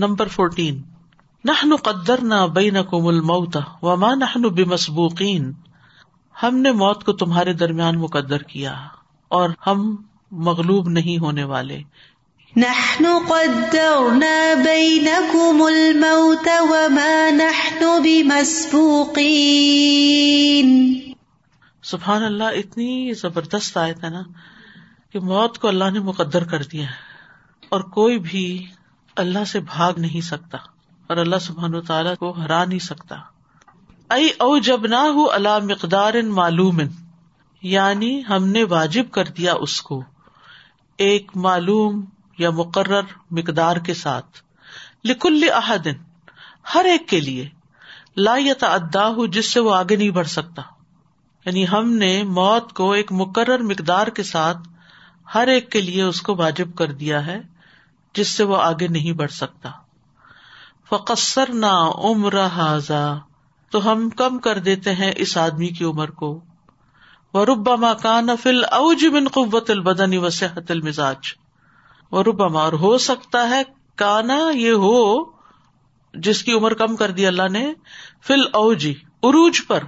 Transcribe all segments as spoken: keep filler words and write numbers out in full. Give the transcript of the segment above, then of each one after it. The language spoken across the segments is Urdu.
نمبر چودہ نحن قدرنا بینکم الموت وما نحن بمسبوقین، ہم نے موت کو تمہارے درمیان مقدر کیا اور ہم مغلوب نہیں ہونے والے. نحن قدرنا بینکم الموت وما نحن بمسبوقین. سبحان اللہ، اتنی زبردست آیت ہے نا کہ موت کو اللہ نے مقدر کر دیا ہے اور کوئی بھی اللہ سے بھاگ نہیں سکتا اور اللہ سبحانہ وتعالی کو ہرا نہیں سکتا. ای اوجبناہ علی مقدار معلوم، یعنی ہم نے واجب کر دیا اس کو ایک معلوم یا مقرر مقدار کے ساتھ. لکل احد، ہر ایک کے لیے، لا یتعداہ، جس سے وہ آگے نہیں بڑھ سکتا. یعنی ہم نے موت کو ایک مقرر مقدار کے ساتھ ہر ایک کے لیے اس کو واجب کر دیا ہے جس سے وہ آگے نہیں بڑھ سکتا. فقصرنا عمر ھذا، تو ہم کم کر دیتے ہیں اس آدمی کی عمر کو. وربما کان فی الاوج من قوۃ البدن وصحۃ المزاج، وربما، اور ہو سکتا ہے، کانا یہ ہو جس کی عمر کم کر دی اللہ نے، فی الاوج، عروج پر،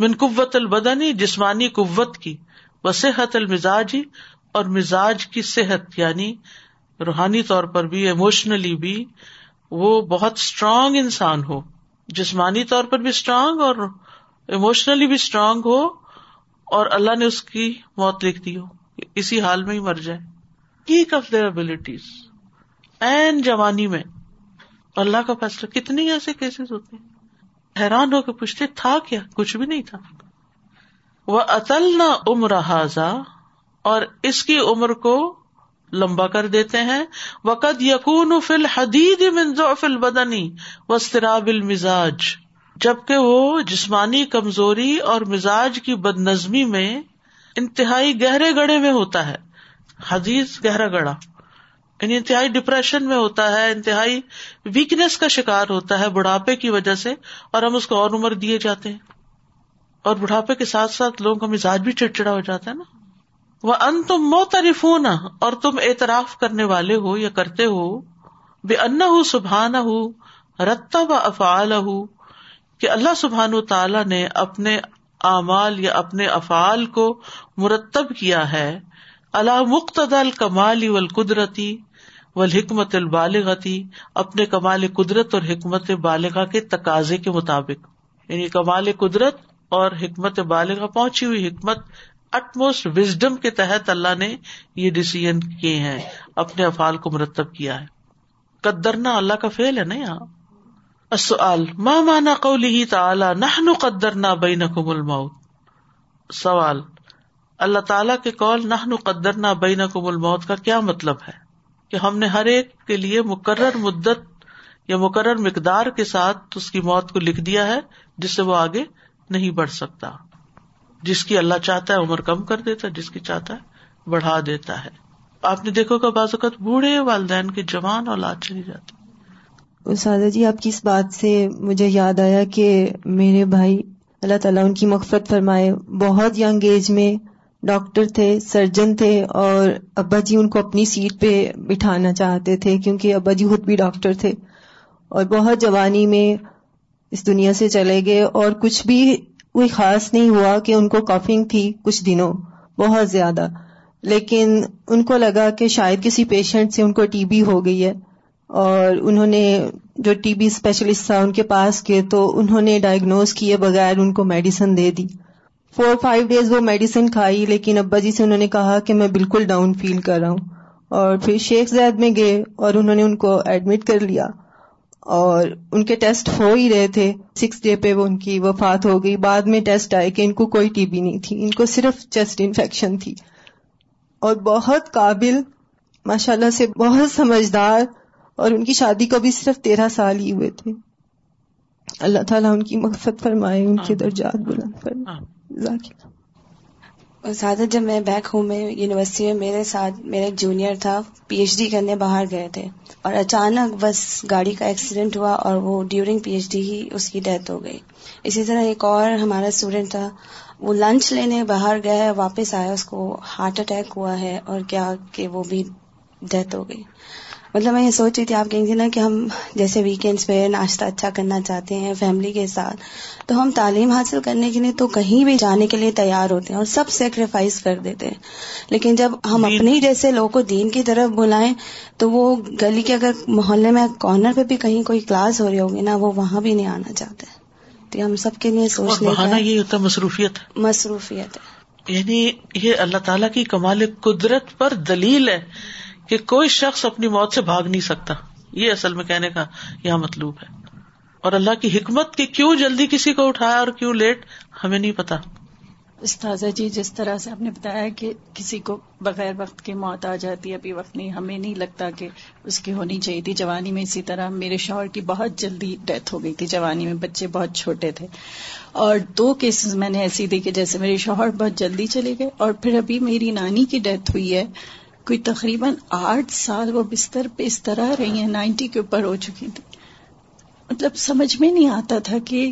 من قوۃ البدن، جسمانی قوت کی، وصحۃ المزاج، اور مزاج کی صحت، یعنی روحانی طور پر بھی، ایموشنلی بھی وہ بہت اسٹرانگ انسان ہو، جسمانی طور پر بھی اسٹرانگ اور ایموشنلی بھی اسٹرانگ ہو، اور اللہ نے اس کی موت لکھ دی ہو، اسی حال میں ہی مر جائے. Peak of their abilities, N جوانی میں. اللہ کا فیصلہ. کتنے ایسے کیسز ہوتے ہیں، حیران ہو کے پوچھتے تھا کیا، کچھ بھی نہیں تھا. وَأَطَلْنَا عُمْرَ هَذَا، اور اس کی عمر کو لمبا کر دیتے ہیں. وقد یکون فی الحدید من ضعف البدن واضطراب المزاج، جبکہ وہ جسمانی کمزوری اور مزاج کی بدنظمی میں انتہائی گہرے گڑھے میں ہوتا ہے. حدیث گہرا گڑھا، یعنی انتہائی ڈپریشن میں ہوتا ہے، انتہائی ویکنس کا شکار ہوتا ہے بڑھاپے کی وجہ سے، اور ہم اس کو اور عمر دیے جاتے ہیں، اور بڑھاپے کے ساتھ ساتھ لوگوں کا مزاج بھی چڑچڑا ہو جاتا ہے نا. وَأَنْتُمْ مُعْتَرِفُونَ، اور تم اعتراف کرنے والے ہو یا کرتے ہو، بِأَنَّهُ سُبْحَانَهُ رَتَّبَ أَفْعَالَهُ، کہ اللہ سبحانہ تعالیٰ نے اپنے اعمال یا اپنے افعال کو مرتب کیا ہے علی مقتضی الکمال والقدرت والحکمت البالغۃ، اپنے کمال قدرت اور حکمت بالغہ کے تقاضے کے مطابق. یعنی کمال قدرت اور حکمت بالغہ، پہنچی ہوئی حکمت، اٹموسٹ وزڈم کے تحت اللہ نے یہ ڈیسیژن کیے ہیں، اپنے افعال کو مرتب کیا ہے. قدرنا اللہ کا فعل ہے نا یہاں. السؤال ما معنی قوله تعالی نحن قدرنا بینکم الموت، سوال اللہ تعالی کے قول نحن قدرنا بینکم الموت کا کیا مطلب ہے، کہ ہم نے ہر ایک کے لیے مقرر مدت یا مقرر مقدار کے ساتھ اس کی موت کو لکھ دیا ہے جس سے وہ آگے نہیں بڑھ سکتا. جس کی اللہ چاہتا ہے عمر کم کر دیتا ہے، جس کی چاہتا ہے بڑھا دیتا ہے. آپ نے دیکھو کہ بعض اوقات بوڑھے والدین کے جوان اولاد چلی جاتی. استاذہ جی، آپ کی اس بات سے مجھے یاد آیا کہ میرے بھائی، اللہ تعالیٰ ان کی مغفرت فرمائے، بہت ینگ ایج میں ڈاکٹر تھے، سرجن تھے، اور ابا جی ان کو اپنی سیٹ پہ بٹھانا چاہتے تھے کیونکہ ابا جی خود بھی ڈاکٹر تھے، اور بہت جوانی میں اس دنیا سے چلے گئے. اور کچھ بھی کوئی خاص نہیں ہوا، کہ ان کو کافنگ تھی کچھ دنوں بہت زیادہ، لیکن ان کو لگا کہ شاید کسی پیشنٹ سے ان کو ٹی بی ہو گئی ہے، اور انہوں نے جو ٹی بی اسپیشلسٹ تھا ان کے پاس گئے تو انہوں نے ڈائگنوز کیے بغیر ان کو میڈیسن دے دی. فور فائیو ڈیز وہ میڈیسن کھائی، لیکن ابا جی سے انہوں نے کہا کہ میں بالکل ڈاؤن فیل کر رہا ہوں، اور پھر شیخ زید میں گئے اور انہوں نے ان کو ایڈمٹ کر لیا، اور ان کے ٹیسٹ ہو ہی رہے تھے. سکس ڈے پہ وہ ان کی وفات ہو گئی. بعد میں ٹیسٹ آئے کہ ان کو کوئی ٹی بی نہیں تھی، ان کو صرف چیسٹ انفیکشن تھی. اور بہت قابل ماشاءاللہ سے، بہت سمجھدار، اور ان کی شادی کو بھی صرف تیرہ سال ہی ہوئے تھے. اللہ تعالیٰ ان کی مغفرت فرمائے، ان کے درجات بلند فرمائے. سادہ جب میں بیک ہوم میں یونیورسٹی میں میرے ساتھ میرا ایک جونیئر تھا، پی ایچ ڈی کرنے باہر گئے تھے، اور اچانک بس گاڑی کا ایکسیڈنٹ ہوا اور وہ ڈیورنگ پی ایچ ڈی ہی اس کی ڈیتھ ہو گئی. اسی طرح ایک اور ہمارا اسٹوڈنٹ تھا، وہ لنچ لینے باہر گیا ہے، واپس آیا، اس کو ہارٹ اٹیک ہوا ہے، اور کیا کہ وہ بھی ڈیتھ ہو گئی. مطلب میں یہ سوچ رہی تھی آپ کہیں گے نا کہ ہم جیسے ویکینڈز پہ ناشتہ اچھا کرنا چاہتے ہیں فیملی کے ساتھ، تو ہم تعلیم حاصل کرنے کے لیے تو کہیں بھی جانے کے لیے تیار ہوتے ہیں اور سب سیکریفائس کر دیتے ہیں، لیکن جب ہم اپنے ہی جیسے لوگوں کو دین کی طرف بلائیں تو وہ گلی کے اگر محلے میں کارنر پہ بھی کہیں کوئی کلاس ہو رہی ہوگی نا، وہ وہاں بھی نہیں آنا چاہتے. تو ہم سب کے لیے سوچنے کا یہ ہوتا ہے مصروفیت مصروفیت ہے. یعنی یہ اللہ تعالیٰ کی کمال قدرت پر دلیل ہے کہ کوئی شخص اپنی موت سے بھاگ نہیں سکتا. یہ اصل میں کہنے کا یہاں مطلب ہے. اور اللہ کی حکمت کہ کیوں جلدی کسی کو اٹھایا اور کیوں لیٹ، ہمیں نہیں پتا. استاذہ جی، جس طرح سے آپ نے بتایا کہ کسی کو بغیر وقت کی موت آ جاتی ہے، ابھی وقت نہیں، ہمیں نہیں لگتا کہ اس کی ہونی چاہیے تھی جوانی میں. اسی طرح میرے شوہر کی بہت جلدی ڈیتھ ہو گئی تھی جوانی میں، بچے بہت چھوٹے تھے. اور دو کیسز میں نے ایسی دیکھے، جیسے میرے شوہر بہت جلدی چلے گئے، اور پھر ابھی میری نانی کی ڈیتھ ہوئی ہے. کوئی تقریباً آٹھ سال وہ بستر پہ اس طرح رہی ہیں، نائنٹی کے اوپر ہو چکی تھی. مطلب سمجھ میں نہیں آتا تھا کہ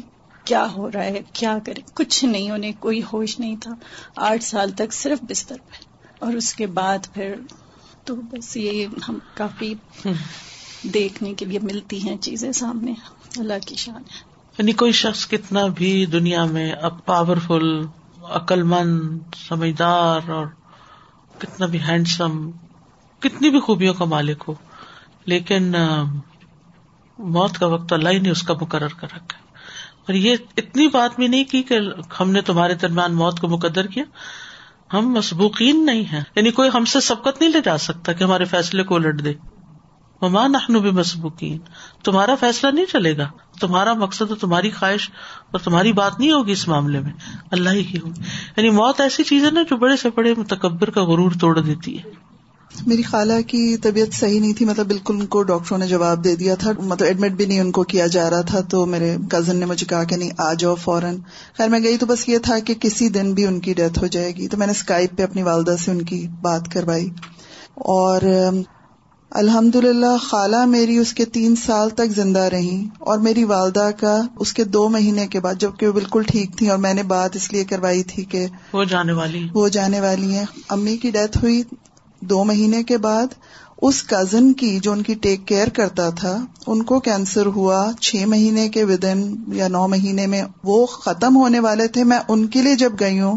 کیا ہو رہا ہے، کیا کریں، کچھ نہیں، انہیں کوئی ہوش نہیں تھا آٹھ سال تک، صرف بستر پہ. اور اس کے بعد پھر تو بس یہ ہم کافی دیکھنے کے لیے ملتی ہیں چیزیں سامنے. اللہ کی شان ہے. یعنی کوئی شخص کتنا بھی دنیا میں پاورفل، عقل مند، سمجھدار اور کتنا بھی ہینڈسم، کتنی بھی خوبیوں کا مالک ہو، لیکن موت کا وقت اللہ ہی نے اس کا مقرر کر رکھا ہے. اور یہ اتنی بات بھی نہیں کی کہ ہم نے تمہارے درمیان موت کو مقدر کیا. ہم مسبوقین نہیں ہیں، یعنی کوئی ہم سے سبقت نہیں لے جا سکتا کہ ہمارے فیصلے کو الٹ دے. وما نحن بمسبوقین، تمہارا فیصلہ نہیں چلے گا، تمہارا مقصد اور تمہاری خواہش اور تمہاری بات نہیں ہوگی اس معاملے میں، اللہ ہی کی ہوگی. یعنی موت ایسی چیز ہے نا جو بڑے سے بڑے متکبر کا غرور توڑ دیتی ہے. میری خالہ کی طبیعت صحیح نہیں تھی، مطلب بالکل ان کو ڈاکٹروں نے جواب دے دیا تھا، مطلب ایڈمٹ بھی نہیں ان کو کیا جا رہا تھا. تو میرے کزن نے مجھے کہا کہ نہیں آ جاؤ فوراً. خیر میں گئی تو بس یہ تھا کہ کسی دن بھی ان کی ڈیتھ ہو جائے گی. تو میں نے اسکائپ پہ اپنی والدہ سے ان کی بات کروائی، اور الحمدللہ خالہ میری اس کے تین سال تک زندہ رہیں، اور میری والدہ کا اس کے دو مہینے کے بعد، جبکہ وہ بالکل ٹھیک تھی. اور میں نے بات اس لیے کروائی تھی کہ وہ جانے والی وہ جانے والی ہیں. امی کی ڈیتھ ہوئی دو مہینے کے بعد. اس کزن کی جو ان کی ٹیک کیئر کرتا تھا، ان کو کینسر ہوا چھ مہینے کے ودن یا نو مہینے میں وہ ختم ہونے والے تھے. میں ان کے لیے جب گئی ہوں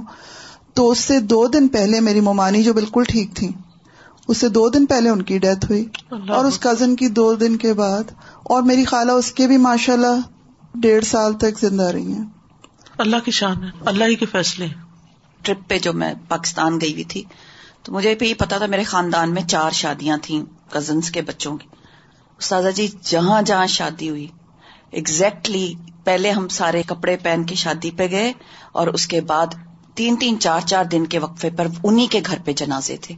تو اس سے دو دن پہلے میری ممانی جو بالکل ٹھیک تھی، اس سے دو دن پہلے ان کی ڈیتھ ہوئی، اور اس کزن کی دو دن کے بعد. اور میری خالہ اس کے بھی ماشاء اللہ ڈیڑھ سال تک زندہ رہی ہیں. اللہ کی شان ہے، اللہ ہی کے فیصلے. ٹرپ پہ جو میں پاکستان گئی ہوئی تھی تو مجھے بھی پتا تھا، میرے خاندان میں چار شادیاں تھیں کزنس کے بچوں کی. استاذہ جی جہاں جہاں شادی ہوئی ایگزیکٹلی exactly پہلے ہم سارے کپڑے پہن کے شادی پہ گئے، اور اس کے بعد تین تین چار چار دن کے وقفے پر انہی کے گھر پہ جنازے تھے.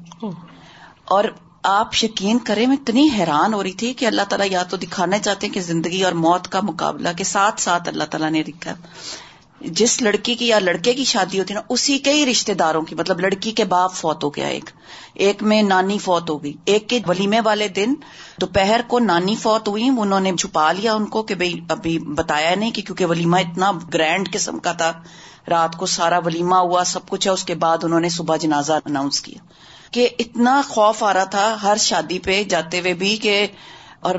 اور آپ یقین کریں میں اتنی حیران ہو رہی تھی کہ اللہ تعالیٰ یا تو دکھانا چاہتے ہیں کہ زندگی اور موت کا مقابلہ کے ساتھ ساتھ اللہ تعالیٰ نے لکھا. جس لڑکی کی یا لڑکے کی شادی ہوتی ہے نا، اسی کے ہی رشتے داروں کی، مطلب لڑکی کے باپ فوت ہو گیا، ایک ایک میں نانی فوت ہو گئی، ایک کے ولیمے والے دن دوپہر کو نانی فوت ہوئی. انہوں نے چھپا لیا ان کو کہ بھئی ابھی بتایا نہیں، کہ کیونکہ ولیمہ اتنا گرینڈ قسم کا تھا، رات کو سارا ولیمہ ہوا، سب کچھ ہے. اس کے بعد انہوں نے صبح جنازہ اناؤنس کیا. کہ اتنا خوف آ رہا تھا ہر شادی پہ جاتے ہوئے بھی، کہ اور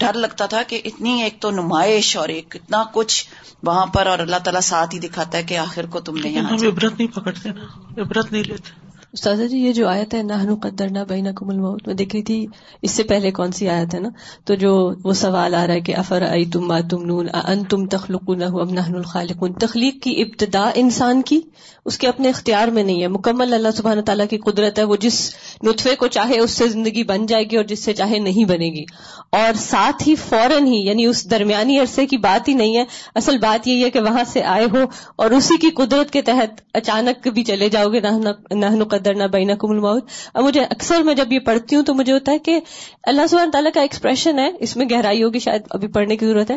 ڈر لگتا تھا کہ اتنی ایک تو نمائش اور ایک اتنا کچھ وہاں پر، اور اللہ تعالیٰ ساتھ ہی دکھاتا ہے کہ آخر کو تم نے یہاں عبرت نہیں پکڑتے نا، عبرت نہیں لیتے. استاذہ جی یہ جو آیت ہے نحن قدرنا بینکم الموت، میں دیکھ رہی تھی اس سے پہلے کون سی آیت ہے نا، تو جو وہ سوال آ رہا ہے کہ افرأیتم ما تمنون اانتم تخلقونہ ام نحن الخالقون. تخلیق کی ابتدا انسان کی اس کے اپنے اختیار میں نہیں ہے، مکمل اللہ سبحانہ تعالیٰ کی قدرت ہے. وہ جس نطفے کو چاہے اس سے زندگی بن جائے گی اور جس سے چاہے نہیں بنے گی. اور ساتھ ہی فوراً ہی، یعنی اس درمیانی عرصے کی بات ہی نہیں ہے. اصل بات یہ ہے کہ وہاں سے آئے ہو اور اسی کی قدرت کے تحت اچانک بھی چلے جاؤ گے. نحن قدرنا بینکم الموت. اور مجھے اکثر میں جب یہ پڑھتی ہوں تو مجھے ہوتا ہے کہ اللہ سبحانہ تعالیٰ کا ایکسپریشن ہے، اس میں گہرائی ہوگی شاید، ابھی پڑھنے کی ضرورت ہے.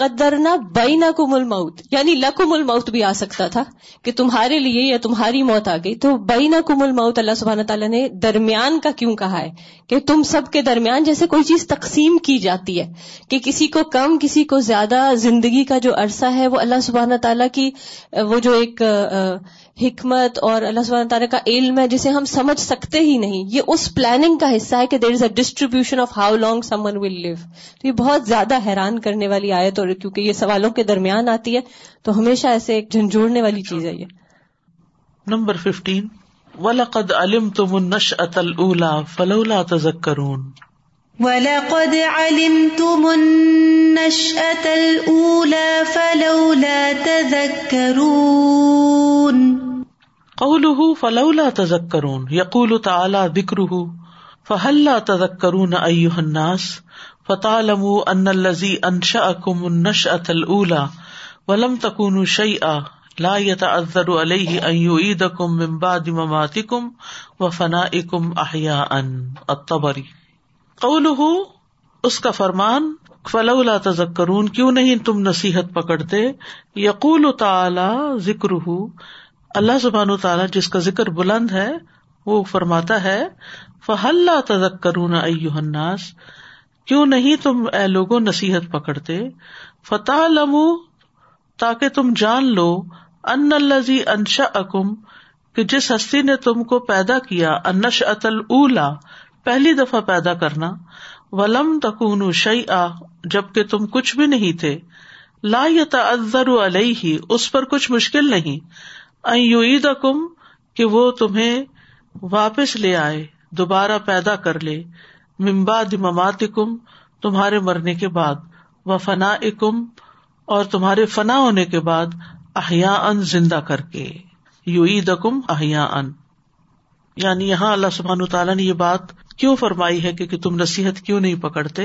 قدرنا بینکم الموت، یعنی لکم الموت بھی آ سکتا تھا کہ تمہارے لیے یا تمہاری موت آ گئی، تو بینکم الموت اللہ سبحانہ تعالیٰ نے درمیان کا کیوں کہا ہے کہ تم سب کے درمیان، جیسے کوئی چیز تقسیم کی جاتی ہے کہ کسی کو کم کسی کو زیادہ، زندگی کا جو عرصہ ہے وہ اللہ سبحانہ تعالیٰ کی وہ جو ایک حکمت اور اللہ سبحانہ تعالیٰ کا علم ہے جسے ہم سمجھ سکتے ہی نہیں، یہ اس پلاننگ کا حصہ ہے کہ there is a distribution of how long someone will live. تو یہ بہت زیادہ حیران کرنے والی آیت، اور کیونکہ یہ سوالوں کے درمیان آتی ہے تو ہمیشہ ایسے ایک جھنجھوڑنے والی چیز ہے یہ. نمبر ففٹین، وَلَقَدْ عَلِمْتُمُ النَّشْأَةَ الْأُولَى فَلَوْلَا تَذَكَّرُونَ. وَلَقَدْ عَلِمْتُمُ النَّشْأَةَ الْأُولَى فَلَوْلَا تَذَكَّرُونَ. قَوْلُهُ فَلَوْلَا تَذَكَّرُونَ يَقُولُ تَعَالَى ذِكْرُهُ فَهَلَّا تَذَكَّرُونَ أَيُّهَا النَّاسُ فَتَعْلَمُوا أَنَّ الَّذِي أَنشَأَكُمُ النَّشْأَةَ الْأُولَى وَلَمْ تَكُونُوا شَيْئًا لَا يَتَعَذَّرُ عَلَيْهِ أَن يُعِيدَكُمْ مِنْ بَعْدِ مَمَاتِكُمْ وَفَنَائِكُمْ أَحْيَاءً. الطَّبَرِي. قوله، اس کا فرمان، فلولا تذکرون، کیوں نہیں تم نصیحت پکڑتے. یقول تعالی ذکرہ، اللہ سبحانہ تعالی جس کا ذکر بلند ہے وہ فرماتا ہے فہلا تذکرون ایھا الناس، کیوں نہیں تم اے لوگوں نصیحت پکڑتے. فتعلموا، تاکہ تم جان لو، ان الذی انشأکم، کہ جس ہستی نے تم کو پیدا کیا، النشأۃ الاولی، پہلی دفعہ پیدا کرنا، ولم تکونوا شیئا، جبکہ تم کچھ بھی نہیں تھے، لا یتعذر علیہ، اس پر کچھ مشکل نہیں، ان یعیدکم، کہ وہ تمہیں واپس لے آئے، دوبارہ پیدا کر لے، من بعد مماتکم، تمہارے مرنے کے بعد، وفنائکم، اور تمہارے فنا ہونے کے بعد، احیاء، زندہ کر کے. یعیدکم احیاء، یعنی یہاں اللہ سبحانہ تعالیٰ نے یہ بات کیوں فرمائی ہے کہ, کہ تم نصیحت کیوں نہیں پکڑتے،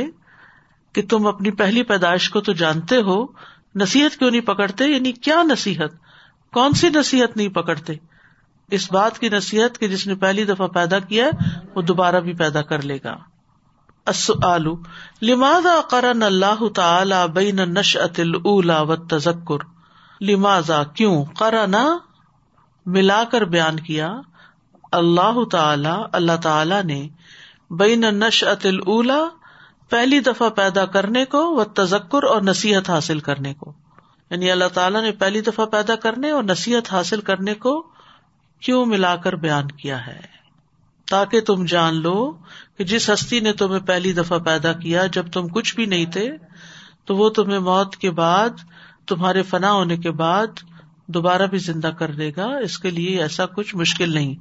کہ تم اپنی پہلی پیدائش کو تو جانتے ہو، نصیحت کیوں نہیں پکڑتے. یعنی کیا نصیحت، کون سی نصیحت نہیں پکڑتے؟ اس بات کی نصیحت کہ جس نے پہلی دفعہ پیدا کیا وہ دوبارہ بھی پیدا کر لے گا. السؤال لماذا قرن اللہ تعالی بین النشأۃ الاولی والتذکر. لماذا، کیوں، قرنا، ملا کر بیان کیا اللہ تعالی، اللہ تعالی نے، بین النشأۃ الاولی، پہلی دفعہ پیدا کرنے کو، والتذکر، اور نصیحت حاصل کرنے کو. یعنی اللہ تعالی نے پہلی دفعہ پیدا کرنے اور نصیحت حاصل کرنے کو کیوں ملا کر بیان کیا ہے، تاکہ تم جان لو کہ جس ہستی نے تمہیں پہلی دفعہ پیدا کیا جب تم کچھ بھی نہیں تھے، تو وہ تمہیں موت کے بعد، تمہارے فنا ہونے کے بعد دوبارہ بھی زندہ کر دے گا، اس کے لیے ایسا کچھ مشکل نہیں.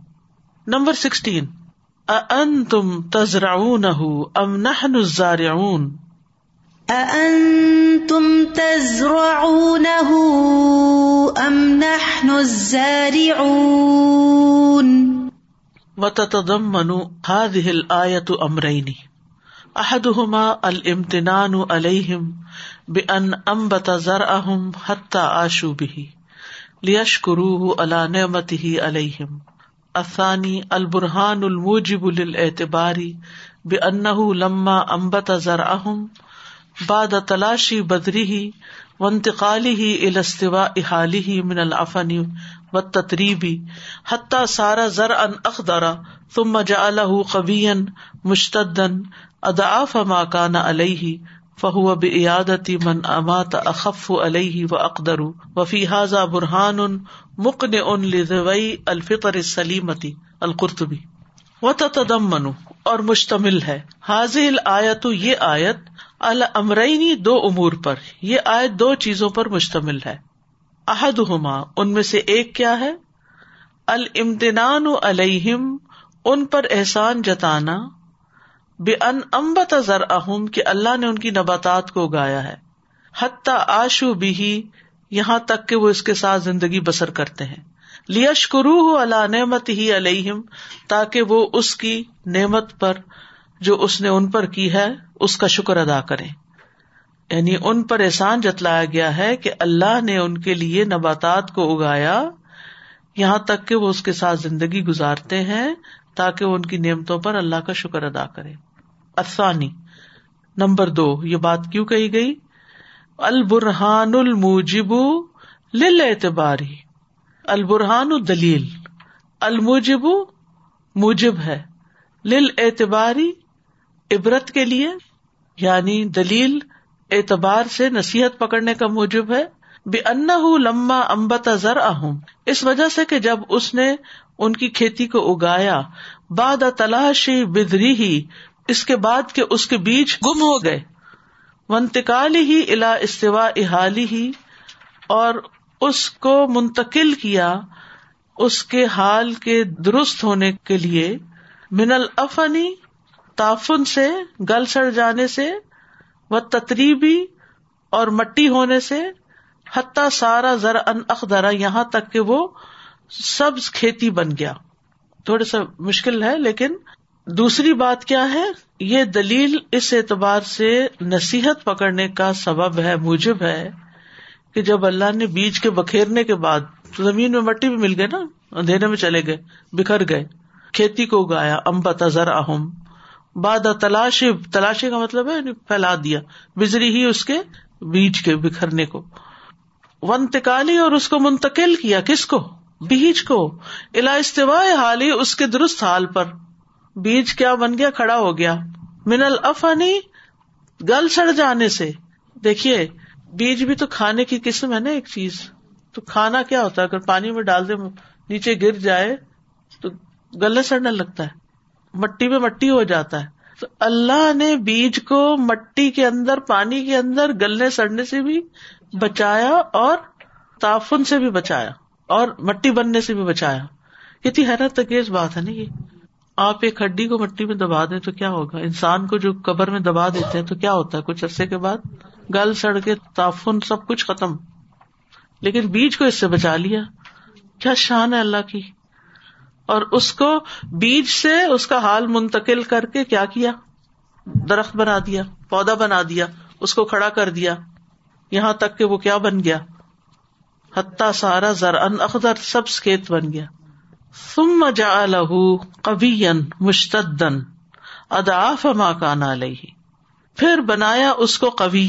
Number sixteen, اَأَنْتُمْ تَزْرَعُونَهُ أَمْ نَحْنُ الزَّارِعُونَ. اَأَنْتُمْ تَزْرَعُونَهُ أَمْ نَحْنُ الزَّارِعُونَ. وَتَتَضَمَّنُ هَذِهِ الْآيَةُ أَمْرَيْنِ أَحَدُهُمَا الْإِمْتِنَانُ عَلَيْهِمْ بِأَنْ أَنْبَتَ زَرْعَهُمْ حَتَّى عَاشُوا بِهِ لِيَشْكُرُوهُ عَلَى نِعْمَتِهِ عَلَيْهِمْ. الثانی البرہان الموجب للاعتباری بأنہ لما انبت زرعہم بعد تلاشی بدرہ وانتقالہ الی استواء حالہ من العفن والتتریب حتی صار زرعا اخضر ثم جعلہ قویا مشتدا اضعاف ما کان علیہ فهو بإعادة من أمات أخف عليه وأقدر وفي هذا برهان مقنع لذوي الفطر السليمة. القرطبي. وتتضمن، اور مشتمل ہے، هذه الآية، یہ آیت، الأمرين، دو امور پر، یہ آیت دو چیزوں پر مشتمل ہے. أحدهما، ان میں سے ایک کیا ہے، الامتنان عليهم، ان پر احسان جتانا، بِأَنْ أَنْبَتَ زَرْعَهُمْ، کہ اللہ نے ان کی نباتات کو اگایا ہے، حتیٰ عاشوا بہ، یہاں تک کہ وہ اس کے ساتھ زندگی بسر کرتے ہیں، لِیَشْکُرُوهُ عَلَى نِعْمَتِهِ عَلَيْهِمْ، تاکہ وہ اس کی نعمت پر جو اس نے ان پر کی ہے اس کا شکر ادا کریں. یعنی ان پر احسان جتلایا گیا ہے کہ اللہ نے ان کے لیے نباتات کو اگایا یہاں تک کہ وہ اس کے ساتھ زندگی گزارتے ہیں، تاکہ وہ ان کی نعمتوں پر اللہ کا شکر ادا کریں. الثانی، نمبر دو، یہ بات کیوں کہی گئی، البرہان الموجب للاعتباری، البرہان دلیل، الموجب موجب ہے، للاعتباری عبرت کے لیے، یعنی دلیل اعتبار سے نصیحت پکڑنے کا موجب ہے، بأنہ لما انبت زرعہم، اس وجہ سے کہ جب اس نے ان کی کھیتی کو اگایا، بعد تلاش بذریہ، اس کے بعد کہ اس کے بیج گم ہو گئے، وانتقالہ الی استواء حالہ، اور اس کو منتقل کیا اس کے حال کے درست ہونے کے لیے، من الافنی، تعفن سے، گل سڑ جانے سے، والتتریبی، اور مٹی ہونے سے، حتی سارا زرعن اخضرا، یہاں تک کہ وہ سبز کھیتی بن گیا۔ تھوڑا سا مشکل ہے، لیکن دوسری بات کیا ہے، یہ دلیل اس اعتبار سے نصیحت پکڑنے کا سبب ہے، موجب ہے کہ جب اللہ نے بیج کے بکھیرنے کے بعد زمین میں مٹی بھی مل گئے نا، اندھیرے میں چلے گئے، بکھر گئے، کھیتی کو اگایا، انبت زرعہم، بعد تلاشب، تلاشی کا مطلب ہے پھیلا دیا، بذری ہی اس کے بیج کے بکھرنے کو، وانتقالی، اور اس کو منتقل کیا، کس کو، بیج کو، الی استواء حالی، اس کے درست حال پر، بیج کیا بن گیا، کھڑا ہو گیا، من الافنی، گل سڑ جانے سے۔ دیکھیے بیج بھی تو کھانے کی قسم ہے نا، ایک چیز تو کھانا کیا ہوتا ہے، اگر پانی میں ڈال دے نیچے گر جائے تو گلے سڑنے لگتا ہے، مٹی میں مٹی ہو جاتا ہے، تو اللہ نے بیج کو مٹی کے اندر، پانی کے اندر گلنے سڑنے سے بھی بچایا اور تعفن سے بھی بچایا اور مٹی بننے سے بھی بچایا۔ کتنی حیرت انگیز بات ہے نا یہ، آپ ایک ہڈی کو مٹی میں دبا دیں تو کیا ہوگا، انسان کو جو قبر میں دبا دیتے ہیں تو کیا ہوتا ہے، کچھ عرصے کے بعد گل سڑ کے تعفن سب کچھ ختم، لیکن بیج کو اس سے بچا لیا، کیا شان ہے اللہ کی، اور اس کو بیج سے اس کا حال منتقل کر کے کیا کیا، درخت بنا دیا، پودا بنا دیا، اس کو کھڑا کر دیا، یہاں تک کہ وہ کیا بن گیا، حتی سارا زرعن اخضر، سبز کھیت بن گیا، ثم جعلہ قویا مشتدا اضعاف ما کان علیہ، پھر بنایا اس کو قوی،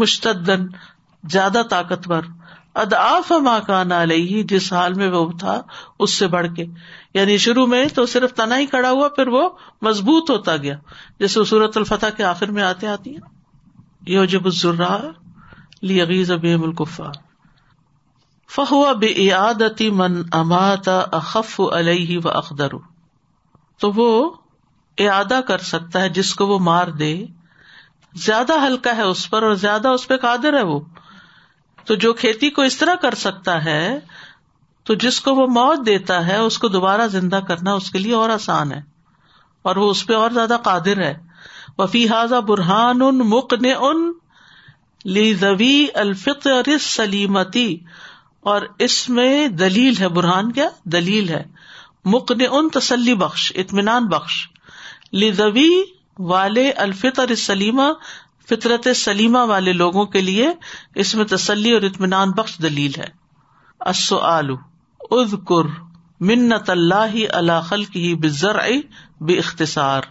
مشتدا زیادہ طاقتور، اضعاف ما کان علیہ، جس حال میں وہ تھا اس سے بڑھ کے، یعنی شروع میں تو صرف تنا ہی کھڑا ہوا، پھر وہ مضبوط ہوتا گیا، جیسے سورۃ الفتح کے آخر میں آتے آتی ہیں، یوجب الزرع لیغیظ بهم الکفار، فہو بإعادۃ من امات اخف علیہ واقدر، تو وہ اعادہ کر سکتا ہے جس کو وہ مار دے، زیادہ ہلکا ہے اس پر اور زیادہ اس پہ قادر ہے وہ، تو جو کھیتی کو اس طرح کر سکتا ہے تو جس کو وہ موت دیتا ہے اس کو دوبارہ زندہ کرنا اس کے لیے اور آسان ہے، اور وہ اس پہ اور زیادہ قادر ہے۔ وفی ھذا برہان مقنع لذوی الفطر السلیمتی، اور اس میں دلیل ہے، برہان کیا دلیل ہے، مقنع تسلی بخش، اطمینان بخش، لذوی والے، الفطر السلیمہ فطرت سلیمہ والے لوگوں کے لیے اس میں تسلی اور اطمینان بخش دلیل ہے۔ السؤال اذکر منت اللہ علی خلقہ بالزرع باختصار،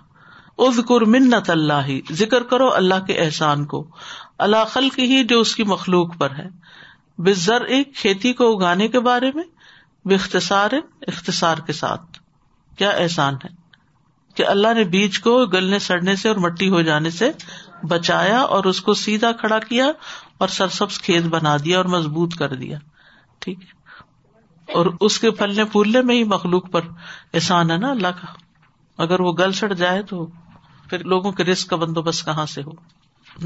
اذکر منت اللہ، ذکر کرو اللہ کے احسان کو، علی خلقہ، جو اس کی مخلوق پر ہے، بالزرع، کھیتی کو اگانے کے بارے میں، باختصار، اختصار کے ساتھ، کیا احسان ہے کہ اللہ نے بیج کو گلنے سڑنے سے اور مٹی ہو جانے سے بچایا اور اس کو سیدھا کھڑا کیا اور سرسبز کھیت بنا دیا اور مضبوط کر دیا، ٹھیک ہے، اور اس کے پھلنے پھولنے میں ہی مخلوق پر احسان ہے نا اللہ کا، اگر وہ گل سڑ جائے تو پھر لوگوں کے رزق کا بندوبست کہاں سے ہو۔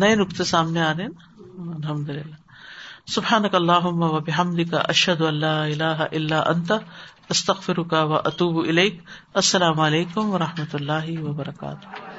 نئے نقطے سامنے آ رہے ہیں نا، الحمد للہ۔ سبحانک اللہم و بحمدک، اشہد ان لا الہ الا انت، استغفرک و اتوب الیک۔ السلام علیکم و رحمۃ اللہ وبرکاتہ۔